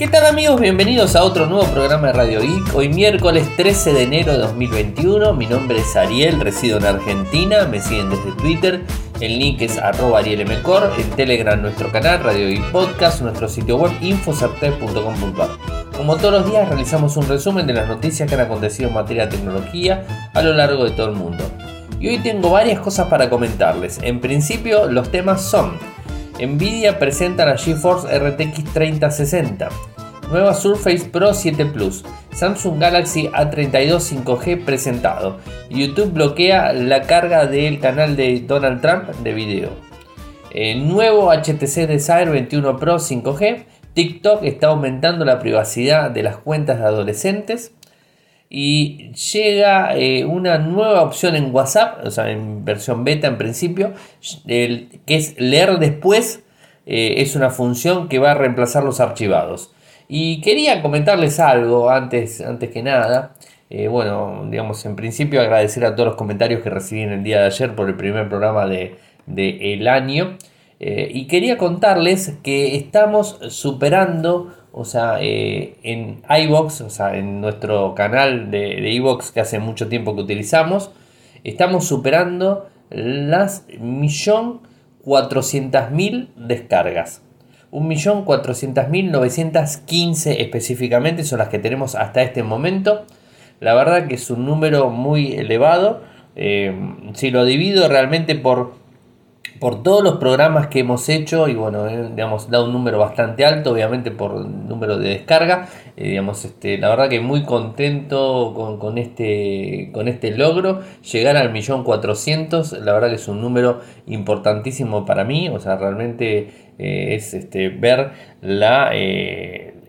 ¿Qué tal amigos? Bienvenidos a otro nuevo programa de Radio Geek. Hoy miércoles 13 de enero de 2021. Mi nombre es Ariel, resido en Argentina. Me siguen desde Twitter. El link es @arielmcor. En Telegram nuestro canal, Radio Geek Podcast. Nuestro sitio web infosertec.com.ar. Como todos los días realizamos un resumen de las noticias que han acontecido en materia de tecnología a lo largo de todo el mundo. Y hoy tengo varias cosas para comentarles. En principio los temas son: NVIDIA presenta la GeForce RTX 3060, nueva Surface Pro 7 Plus, Samsung Galaxy A32 5G presentado, YouTube bloquea la carga del canal de Donald Trump de video, el nuevo HTC Desire 21 Pro 5G, TikTok está aumentando la privacidad de las cuentas de adolescentes y llega una nueva opción en WhatsApp, o sea, en versión beta en principio, que es leer después. Es una función que va a reemplazar los archivados. Y quería comentarles algo antes que nada. En principio agradecer a todos los comentarios que recibí en el día de ayer por el primer programa del año. Y quería contarles que estamos superando, en iVoox, en nuestro canal de iVoox que hace mucho tiempo que utilizamos, estamos superando las 1.400.000 descargas. 1.400.915 específicamente son las que tenemos hasta este momento. La verdad que es un número muy elevado. Si lo divido realmente por todos los programas que hemos hecho, y da un número bastante alto, obviamente por número de descarga, la verdad que muy contento con este logro. Llegar al 1.400.000, la verdad que es un número importantísimo para mí, realmente es ver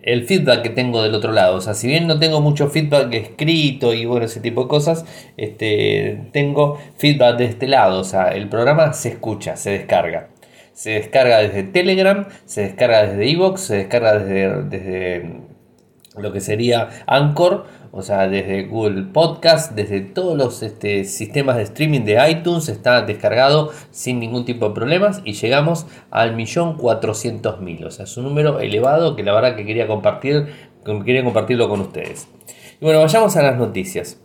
el feedback que tengo del otro lado. Si bien no tengo mucho feedback escrito y ese tipo de cosas, tengo feedback de este lado. El programa se escucha, se descarga desde Telegram, se descarga desde iVoox, se descarga desde lo que sería Anchor, desde Google Podcast, desde todos los sistemas de streaming de iTunes. Está descargado sin ningún tipo de problemas y llegamos al 1.400.000. Es un número elevado que la verdad que quería compartirlo con ustedes. Y vayamos a las noticias.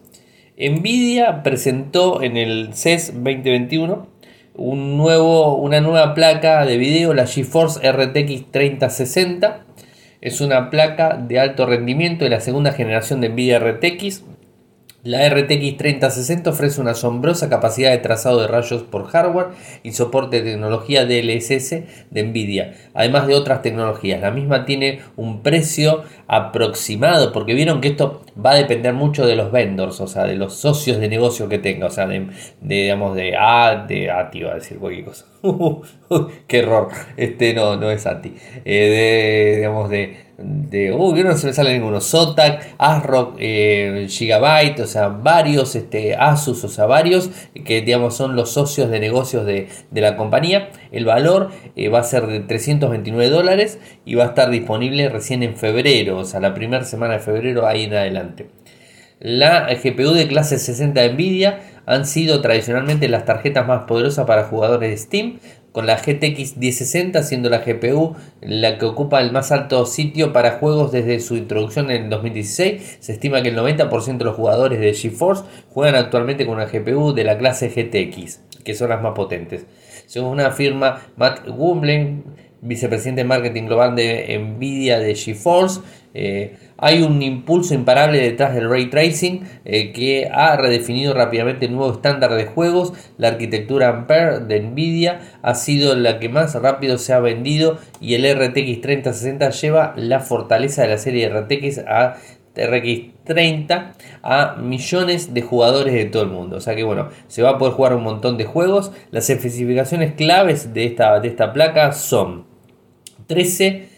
NVIDIA presentó en el CES 2021 una nueva placa de video, la GeForce RTX 3060. Es una placa de alto rendimiento de la segunda generación de NVIDIA RTX. La RTX 3060 ofrece una asombrosa capacidad de trazado de rayos por hardware y soporte de tecnología DLSS de NVIDIA, además de otras tecnologías. La misma tiene un precio aproximado, porque vieron que esto va a depender mucho de los vendors, de los socios de negocio que tenga, de ATI, va a decir cualquier cosa. Qué error, no es ATI, no se me sale ninguno. Zotac, Asrock, Gigabyte, varios, Asus, varios que son los socios de negocios de la compañía. El valor va a ser de $329 y va a estar disponible recién en febrero, la primera semana de febrero ahí en adelante. La GPU de clase 60 de NVIDIA han sido tradicionalmente las tarjetas más poderosas para jugadores de Steam, con la GTX 1060 siendo la GPU la que ocupa el más alto sitio para juegos desde su introducción en el 2016. Se estima que el 90% de los jugadores de GeForce juegan actualmente con una GPU de la clase GTX, que son las más potentes. Según una firma, Matt Wumble, vicepresidente de marketing global de NVIDIA de GeForce, hay un impulso imparable detrás del ray tracing que ha redefinido rápidamente el nuevo estándar de juegos. La arquitectura Ampere de NVIDIA ha sido la que más rápido se ha vendido y el RTX 3060 lleva la fortaleza de la serie RTX 30 a millones de jugadores de todo el mundo. Se va a poder jugar un montón de juegos. Las especificaciones claves de esta placa son 13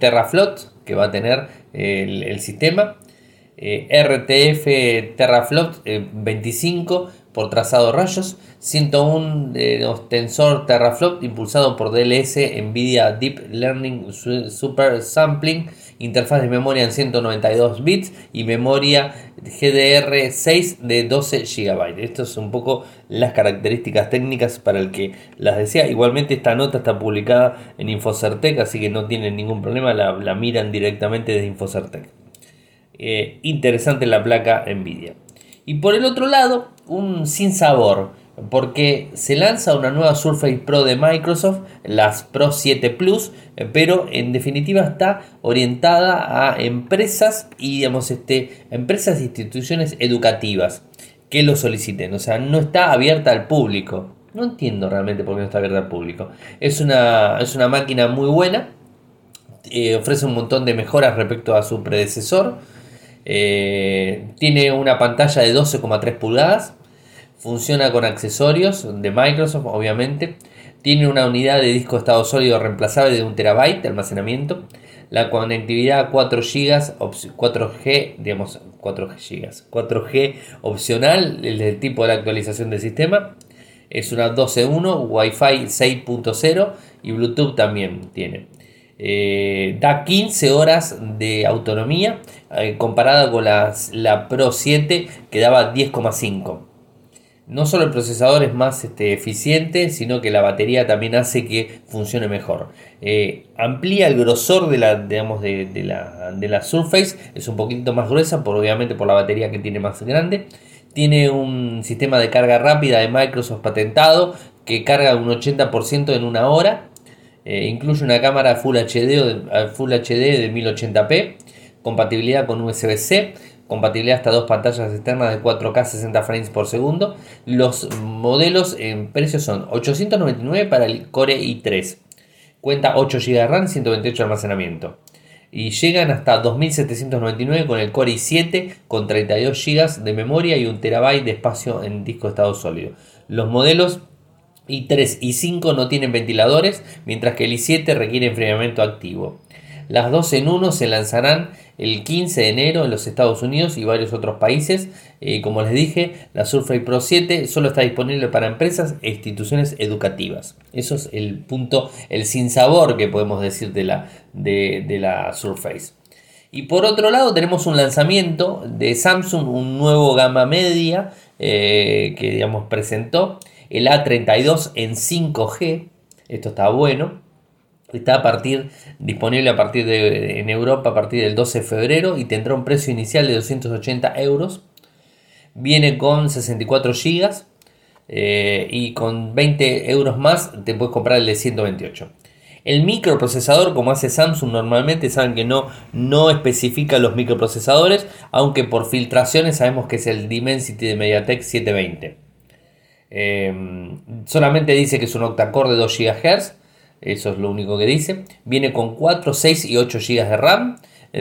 teraflops que va a tener el sistema, RTF teraflops 25 por trazado rayos, 101 tensor teraflop impulsado por DLS, NVIDIA Deep Learning Super Sampling, interfaz de memoria en 192 bits y memoria GDR6 de 12 GB. Esto es un poco las características técnicas para el que las desea. Igualmente esta nota está publicada en Infosertec, así que no tienen ningún problema, la miran directamente desde Infosertec. Interesante la placa NVIDIA. Y por el otro lado, un sinsabor, porque se lanza una nueva Surface Pro de Microsoft, las Pro 7 Plus, pero en definitiva está orientada a empresas y empresas e instituciones educativas que lo soliciten. O sea, no está abierta al público. No entiendo realmente por qué no está abierta al público. Es una máquina muy buena, ofrece un montón de mejoras respecto a su predecesor. Tiene una pantalla de 12,3 pulgadas, funciona con accesorios de Microsoft, obviamente. Tiene una unidad de disco estado sólido reemplazable de 1 terabyte de almacenamiento. La conectividad 4G opcional, el tipo de la actualización del sistema. Es una 12.1, Wi-Fi 6.0 y Bluetooth también tiene. Da 15 horas de autonomía, comparada con la Pro 7, que daba 10,5. No solo el procesador es más eficiente, sino que la batería también hace que funcione mejor. Amplía el grosor de la Surface, es un poquito más gruesa, obviamente por la batería que tiene más grande. Tiene un sistema de carga rápida de Microsoft patentado, que carga un 80% en una hora. Incluye una cámara Full HD de 1080p, compatibilidad con USB-C, compatibilidad hasta dos pantallas externas de 4K 60 frames por segundo. Los modelos en precios son $899 para el Core i3, cuenta 8 GB de RAM, 128 de almacenamiento. Y llegan hasta $2.799 con el Core i7 con 32 GB de memoria y 1 TB de espacio en disco estado sólido. Los modelos i3 y 5 no tienen ventiladores, mientras que el i7 requiere enfriamiento activo. Las 2 en 1 se lanzarán el 15 de enero en los Estados Unidos y varios otros países. Como les dije, la Surface Pro 7 solo está disponible para empresas e instituciones educativas. Eso es el punto, el sinsabor que podemos decir de la Surface. Y por otro lado tenemos un lanzamiento de Samsung, un nuevo gama media que presentó. El A32 en 5G, esto está bueno, disponible en Europa a partir del 12 de febrero y tendrá un precio inicial de €280. Viene con 64 GB y con €20 más te puedes comprar el de 128. El microprocesador, como hace Samsung normalmente, saben que no especifica los microprocesadores, aunque por filtraciones sabemos que es el Dimensity de MediaTek 720. Solamente dice que es un octa-core de 2 GHz, eso es lo único que dice. Viene con 4, 6 y 8 GB de RAM,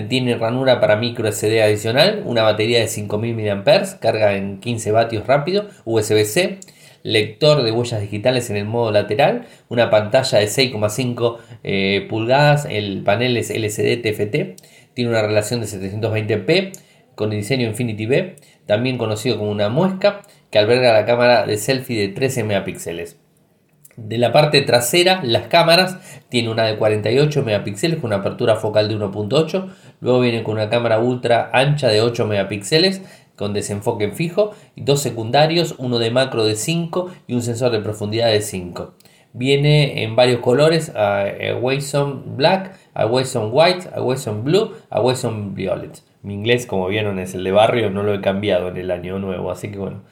tiene ranura para micro SD adicional, una batería de 5000 mAh, carga en 15 vatios rápido, USB-C, lector de huellas digitales en el modo lateral, una pantalla de 6,5 pulgadas, el panel es LCD TFT, tiene una relación de 720p con el diseño Infinity B, también conocido como una muesca, que alberga la cámara de selfie de 13 megapíxeles. De la parte trasera, las cámaras, tiene una de 48 megapíxeles con una apertura focal de 1.8, luego viene con una cámara ultra ancha de 8 megapíxeles con desenfoque fijo, y dos secundarios, uno de macro de 5 y un sensor de profundidad de 5. Viene en varios colores, Awesome Black, Awesome White, Awesome Blue, Awesome Violet. Mi inglés, como vieron, es el de barrio, no lo he cambiado en el año nuevo, así que bueno.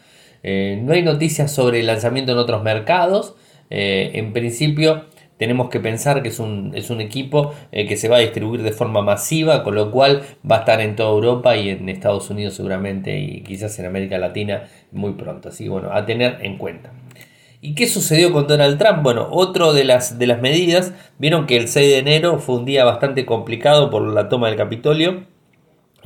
No hay noticias sobre el lanzamiento en otros mercados. En principio tenemos que pensar que es un equipo que se va a distribuir de forma masiva, con lo cual va a estar en toda Europa y en Estados Unidos seguramente, y quizás en América Latina muy pronto. Así que bueno, a tener en cuenta. ¿Y qué sucedió con Donald Trump? Bueno, otro de las medidas. Vieron que el 6 de enero fue un día bastante complicado por la toma del Capitolio.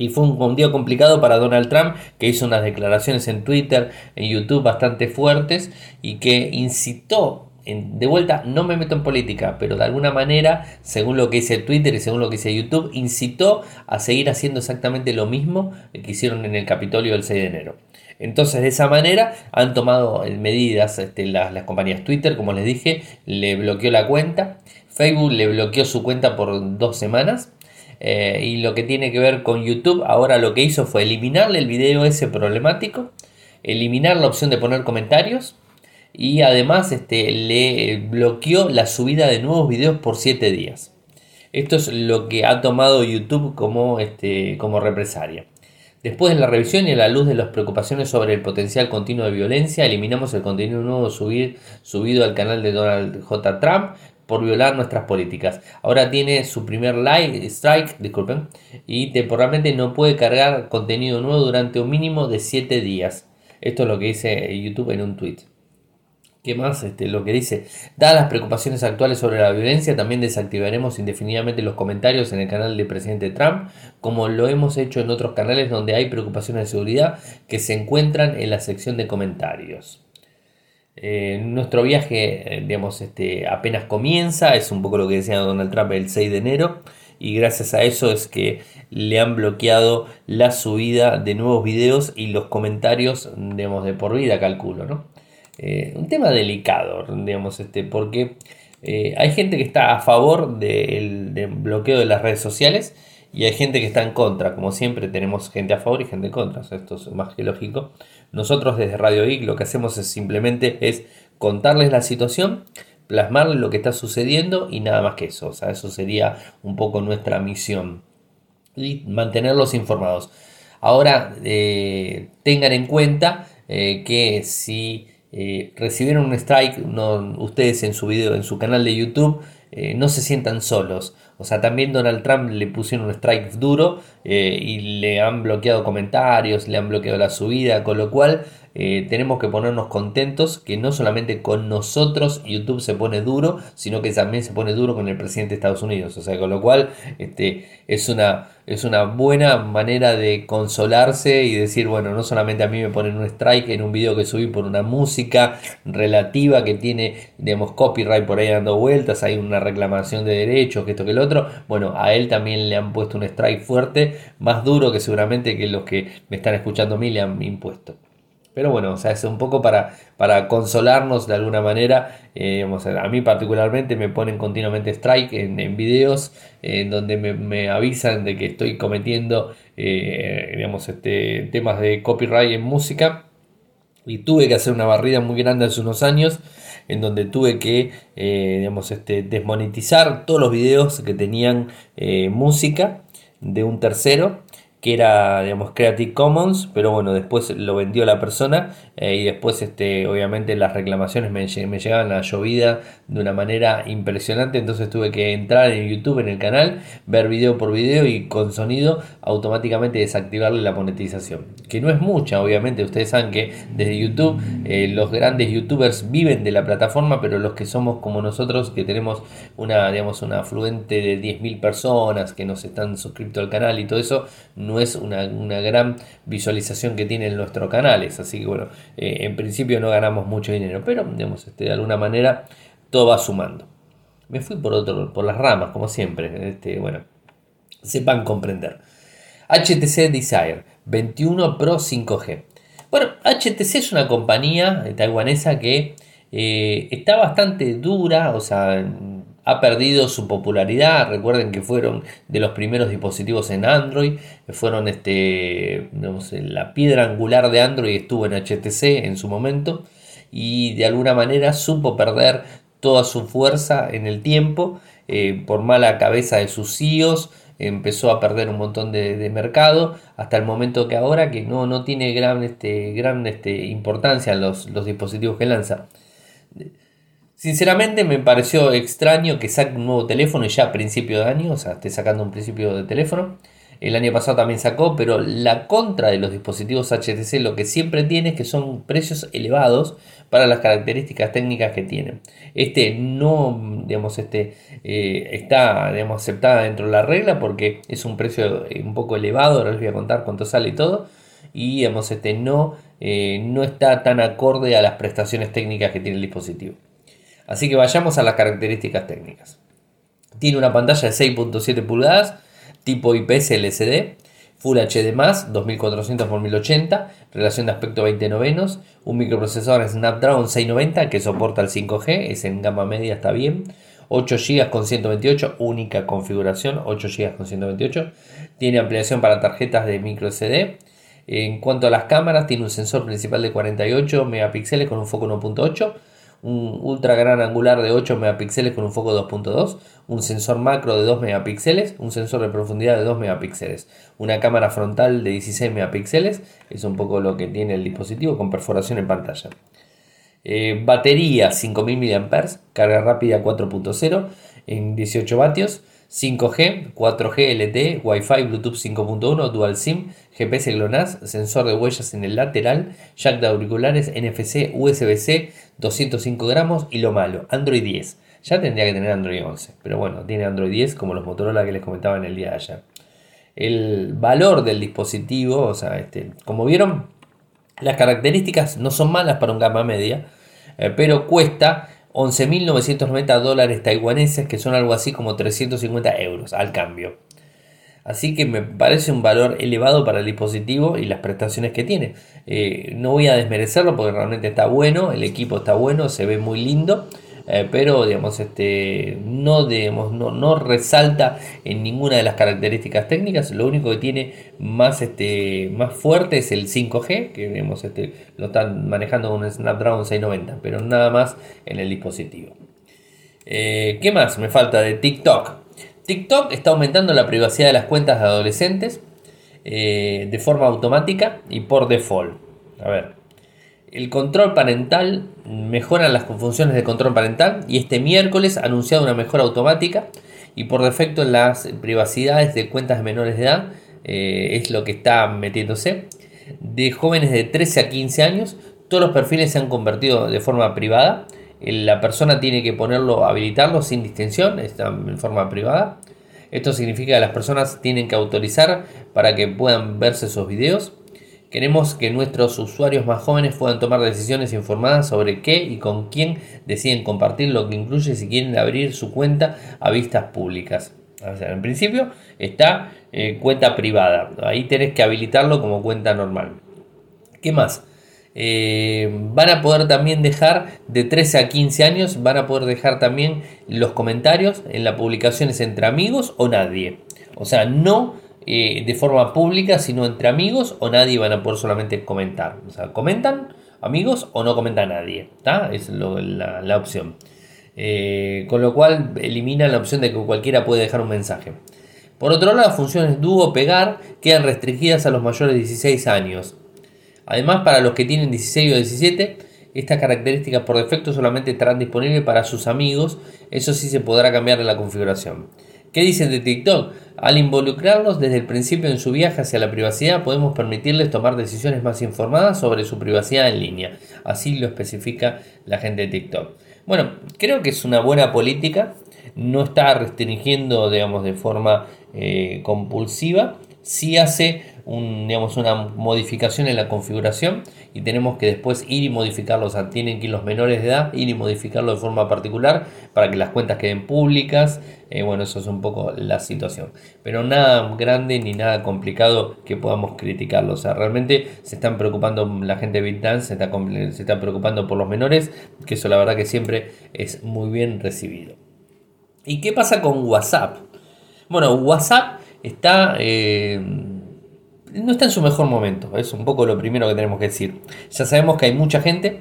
Y fue un día complicado para Donald Trump, que hizo unas declaraciones en Twitter, en YouTube bastante fuertes y que incitó, de vuelta, no me meto en política, pero de alguna manera, según lo que dice Twitter y según lo que dice YouTube, incitó a seguir haciendo exactamente lo mismo que hicieron en el Capitolio el 6 de enero. Entonces, de esa manera han tomado medidas las compañías. Twitter, como les dije, le bloqueó la cuenta. Facebook le bloqueó su cuenta por 2 semanas. Y lo que tiene que ver con YouTube, ahora lo que hizo fue eliminarle el video ese problemático, eliminar la opción de poner comentarios y además le bloqueó la subida de nuevos videos por 7 días. Esto es lo que ha tomado YouTube como represalia. Después de la revisión y a la luz de las preocupaciones sobre el potencial continuo de violencia, eliminamos el contenido nuevo subido al canal de Donald J. Trump por violar nuestras políticas. Ahora tiene su primer strike, y temporalmente no puede cargar contenido nuevo durante un mínimo de 7 días. Esto es lo que dice YouTube en un tweet. ¿Qué más? Lo que dice: dadas las preocupaciones actuales sobre la violencia, también desactivaremos indefinidamente los comentarios en el canal del presidente Trump, como lo hemos hecho en otros canales donde hay preocupaciones de seguridad que se encuentran en la sección de comentarios. Nuestro viaje, apenas comienza, es un poco lo que decía Donald Trump el 6 de enero, y gracias a eso es que le han bloqueado la subida de nuevos videos y los comentarios, de por vida, calculo, ¿no? Un tema delicado, porque hay gente que está a favor del bloqueo de las redes sociales y hay gente que está en contra. Como siempre, tenemos gente a favor y gente en contra. O sea, esto es más que lógico. Nosotros desde Radiogeek lo que hacemos es simplemente contarles la situación, plasmarles lo que está sucediendo y nada más que eso. O sea, eso sería un poco nuestra misión y mantenerlos informados. Ahora, tengan en cuenta que si recibieron un strike, ustedes en su video, en su canal de YouTube, no se sientan solos. O sea, también Donald Trump le pusieron un strike duro y le han bloqueado comentarios, le han bloqueado la subida, con lo cual tenemos que ponernos contentos que no solamente con nosotros YouTube se pone duro, sino que también se pone duro con el presidente de Estados Unidos. O sea, con lo cual es una buena manera de consolarse y decir, bueno, no solamente a mí me ponen un strike en un video que subí por una música relativa que tiene, copyright por ahí dando vueltas, hay una reclamación de derechos, que esto que el otro. Bueno, a él también le han puesto un strike fuerte, más duro que seguramente que los que me están escuchando a mí le han impuesto. Pero bueno, o sea, es un poco para consolarnos de alguna manera. A mí particularmente me ponen continuamente strike en videos en donde me avisan de que estoy cometiendo temas de copyright en música. Y tuve que hacer una barrida muy grande hace unos años, en donde tuve que desmonetizar todos los videos que tenían música de un tercero, que era, Creative Commons, pero bueno, después lo vendió la persona y después obviamente las reclamaciones me llegaban a llovida de una manera impresionante. Entonces tuve que entrar en YouTube, en el canal, ver video por video y con sonido automáticamente desactivarle la monetización, que no es mucha, obviamente. Ustedes saben que desde YouTube los grandes youtubers viven de la plataforma, pero los que somos como nosotros, que tenemos una afluente de 10.000 personas que nos están suscritos al canal y todo eso, no es una gran visualización que tienen nuestros canales. Así que bueno, en principio no ganamos mucho dinero, pero de alguna manera todo va sumando. Me fui por las ramas, como siempre. Bueno, sepan comprender. HTC Desire 21 Pro 5G. Bueno, HTC es una compañía taiwanesa que está bastante dura, o sea, ha perdido su popularidad. Recuerden que fueron de los primeros dispositivos en Android, fueron la piedra angular de Android, estuvo en HTC en su momento y de alguna manera supo perder toda su fuerza en el tiempo por mala cabeza de sus CEOs. Empezó a perder un montón de mercado hasta el momento que ahora que no tiene gran importancia los dispositivos que lanza. Sinceramente me pareció extraño que saque un nuevo teléfono y ya a principio de año, o sea, esté sacando un principio de teléfono. El año pasado también sacó, pero la contra de los dispositivos HTC lo que siempre tiene es que son precios elevados para las características técnicas que tienen. Está aceptada dentro de la regla porque es un precio un poco elevado, ahora les voy a contar cuánto sale y todo. Y no está tan acorde a las prestaciones técnicas que tiene el dispositivo. Así que vayamos a las características técnicas. Tiene una pantalla de 6.7 pulgadas tipo IPS LCD, Full HD+, 2400x1080, relación de aspecto 20:9, un microprocesador Snapdragon 690 que soporta el 5G, es en gama media, está bien, 8 GB con 128, única configuración, 8 GB con 128, tiene ampliación para tarjetas de micro SD. En cuanto a las cámaras, tiene un sensor principal de 48 megapíxeles con un foco 1.8, un ultra gran angular de 8 megapíxeles con un foco 2.2, un sensor macro de 2 megapíxeles, un sensor de profundidad de 2 megapíxeles, una cámara frontal de 16 megapíxeles, es un poco lo que tiene el dispositivo con perforación en pantalla. Batería 5000 mAh, carga rápida 4.0 en 18 vatios, 5G, 4G LTE, Wi-Fi, Bluetooth 5.1, Dual SIM, GPS GLONASS, sensor de huellas en el lateral, jack de auriculares, NFC, USB-C, 205 gramos y lo malo, Android 10. Ya tendría que tener Android 11, pero bueno, tiene Android 10 como los Motorola que les comentaba en el día de ayer. El valor del dispositivo, o sea, como vieron, las características no son malas para un gama media, pero cuesta $11.990 taiwaneses, que son algo así como 350 euros al cambio. Así que me parece un valor elevado para el dispositivo y las prestaciones que tiene. No voy a desmerecerlo porque realmente está bueno, el equipo está bueno, se ve muy lindo, pero digamos, no resalta en ninguna de las características técnicas. Lo único que tiene más fuerte es el 5G, que digamos, lo están manejando con un Snapdragon 690, pero nada más en el dispositivo. ¿Qué más me falta de TikTok? TikTok está aumentando la privacidad de las cuentas de adolescentes de forma automática y por default. A ver. El control parental, mejoran las funciones de control parental y este miércoles ha anunciado una mejora automática y por defecto en las privacidades de cuentas de menores de edad es lo que está metiéndose. De jóvenes de 13 a 15 años, todos los perfiles se han convertido de forma privada. La persona tiene que habilitarlo sin distinción, está en forma privada. Esto significa que las personas tienen que autorizar para que puedan verse esos videos. Queremos que nuestros usuarios más jóvenes puedan tomar decisiones informadas sobre qué y con quién deciden compartir, lo que incluye si quieren abrir su cuenta a vistas públicas. O sea, en principio está cuenta privada, ahí tenés que habilitarlo como cuenta normal. ¿Qué más? Van a poder también dejar, de 13 a 15 años, van a poder dejar también los comentarios en las publicaciones entre amigos o nadie. O sea, no de forma pública, sino entre amigos o nadie van a poder solamente comentar. O sea, comentan amigos o no comenta nadie, ¿tá? Es la opción. Con lo cual elimina la opción de que cualquiera puede dejar un mensaje. Por otro lado, las funciones dúo pegar quedan restringidas a los mayores de 16 años. Además, para los que tienen 16 o 17, estas características por defecto solamente estarán disponibles para sus amigos. Eso sí se podrá cambiar en la configuración. ¿Qué dicen de TikTok? Al involucrarlos desde el principio en su viaje hacia la privacidad, podemos permitirles tomar decisiones más informadas sobre su privacidad en línea. Así lo especifica la gente de TikTok. Bueno, creo que es una buena política. No está restringiendo, digamos, de forma compulsiva. Sí hace una modificación en la configuración y tenemos que después ir y modificarlos. O sea, tienen que ir los menores de edad, ir y modificarlo de forma particular para que las cuentas queden públicas. Bueno, eso es un poco la situación. Pero nada grande ni nada complicado que podamos criticarlo. O sea, realmente se están preocupando, la gente de ByteDance se está preocupando por los menores, que eso la verdad que siempre es muy bien recibido. ¿Y qué pasa con WhatsApp? Bueno, WhatsApp no está en su mejor momento, es un poco lo primero que tenemos que decir. Ya sabemos que hay mucha gente.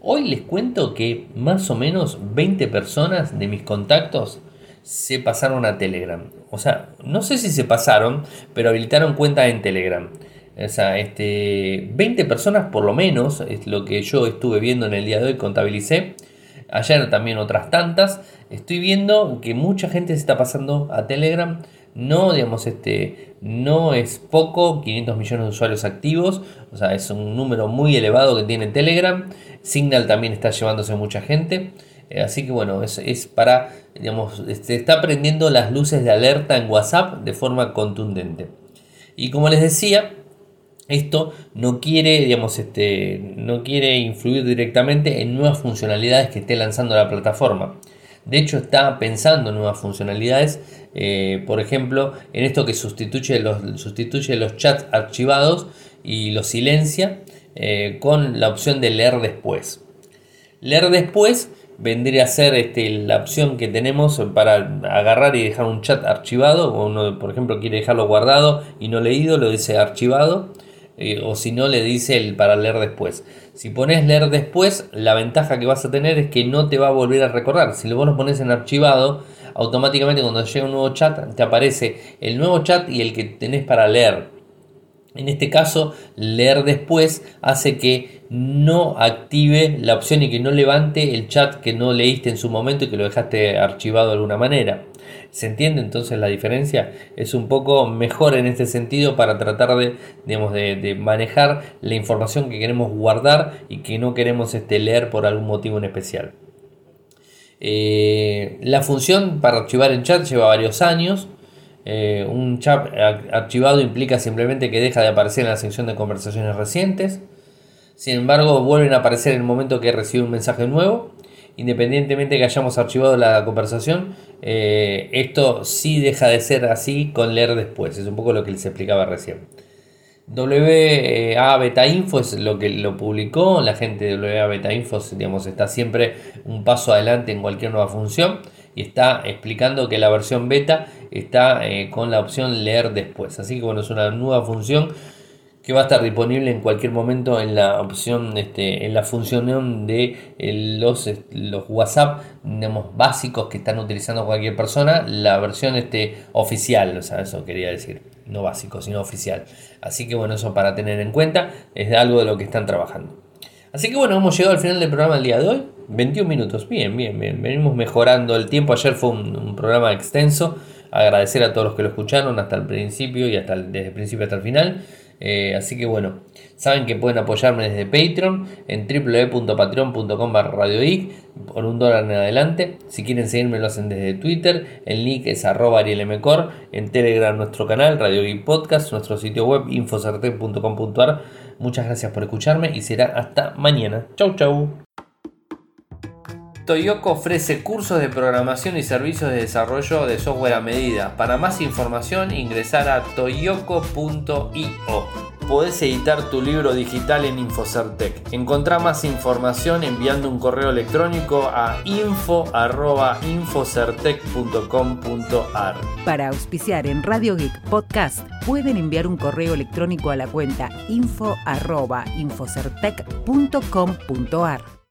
Hoy les cuento que más o menos 20 personas de mis contactos se pasaron a Telegram. O sea, no sé si se pasaron, pero habilitaron cuenta en Telegram. O sea, 20 personas por lo menos es lo que yo estuve viendo en el día de hoy, contabilicé. Ayer también otras tantas. Estoy viendo que mucha gente se está pasando a Telegram. No, digamos, no es poco, 500 millones de usuarios activos, o sea, es un número muy elevado que tiene Telegram. Signal también está llevándose mucha gente, así que bueno, es para, digamos, está prendiendo las luces de alerta en WhatsApp de forma contundente. Y como les decía, esto no quiere, digamos, no quiere influir directamente en nuevas funcionalidades que esté lanzando la plataforma. De hecho, está pensando en nuevas funcionalidades. Por ejemplo, en esto que sustituye los chats archivados y los silencia con la opción de leer después. Leer después vendría a ser la opción que tenemos para agarrar y dejar un chat archivado. O uno, por ejemplo, quiere dejarlo guardado y no leído, lo dice archivado. O si no, le dice el para leer después. Si pones leer después, la ventaja que vas a tener es que no te va a volver a recordar. Si vos lo pones en archivado, automáticamente cuando llega un nuevo chat te aparece el nuevo chat y el que tenés para leer. En este caso, leer después hace que no active la opción y que no levante el chat que no leíste en su momento y que lo dejaste archivado de alguna manera. ¿Se entiende entonces la diferencia? Es un poco mejor en este sentido para tratar de manejar la información que queremos guardar y que no queremos leer por algún motivo en especial. La función para archivar el chat lleva varios años. Un chat archivado implica simplemente que deja de aparecer en la sección de conversaciones recientes. Sin embargo, vuelven a aparecer en el momento que recibe un mensaje nuevo. Independientemente que hayamos archivado la conversación, esto sí deja de ser así con leer después. Es un poco lo que les explicaba recién. WA Beta Info es lo que lo publicó. La gente de WA Beta Info, digamos, está siempre un paso adelante en cualquier nueva función. Y está explicando que la versión beta está con la opción leer después. Así que bueno, es una nueva función que va a estar disponible en cualquier momento en la opción, en la función de los WhatsApp, digamos, básicos que están utilizando cualquier persona. La versión oficial, o sea, eso quería decir, no básico, sino oficial. Así que bueno, eso para tener en cuenta, es algo de lo que están trabajando. Así que bueno, hemos llegado al final del programa el día de hoy. 21 minutos, bien, venimos mejorando el tiempo. Ayer fue un programa extenso. Agradecer a todos los que lo escucharon hasta el principio y desde el principio hasta el final. Así que bueno, saben que pueden apoyarme desde Patreon en www.patreon.com/radiogeek por $1 en adelante. Si quieren seguirme lo hacen desde Twitter, el link es @arielmcor, en Telegram nuestro canal Radiogeek Podcast, nuestro sitio web infosertec.com.ar. Muchas gracias por escucharme y será hasta mañana. Chau. Toyoko ofrece cursos de programación y servicios de desarrollo de software a medida. Para más información, ingresar a toyoko.io. Podés editar tu libro digital en Infosertec. Encontrá más información enviando un correo electrónico a info@infosertec.com.ar. Para auspiciar en Radio Geek Podcast, pueden enviar un correo electrónico a la cuenta info@infosertec.com.ar.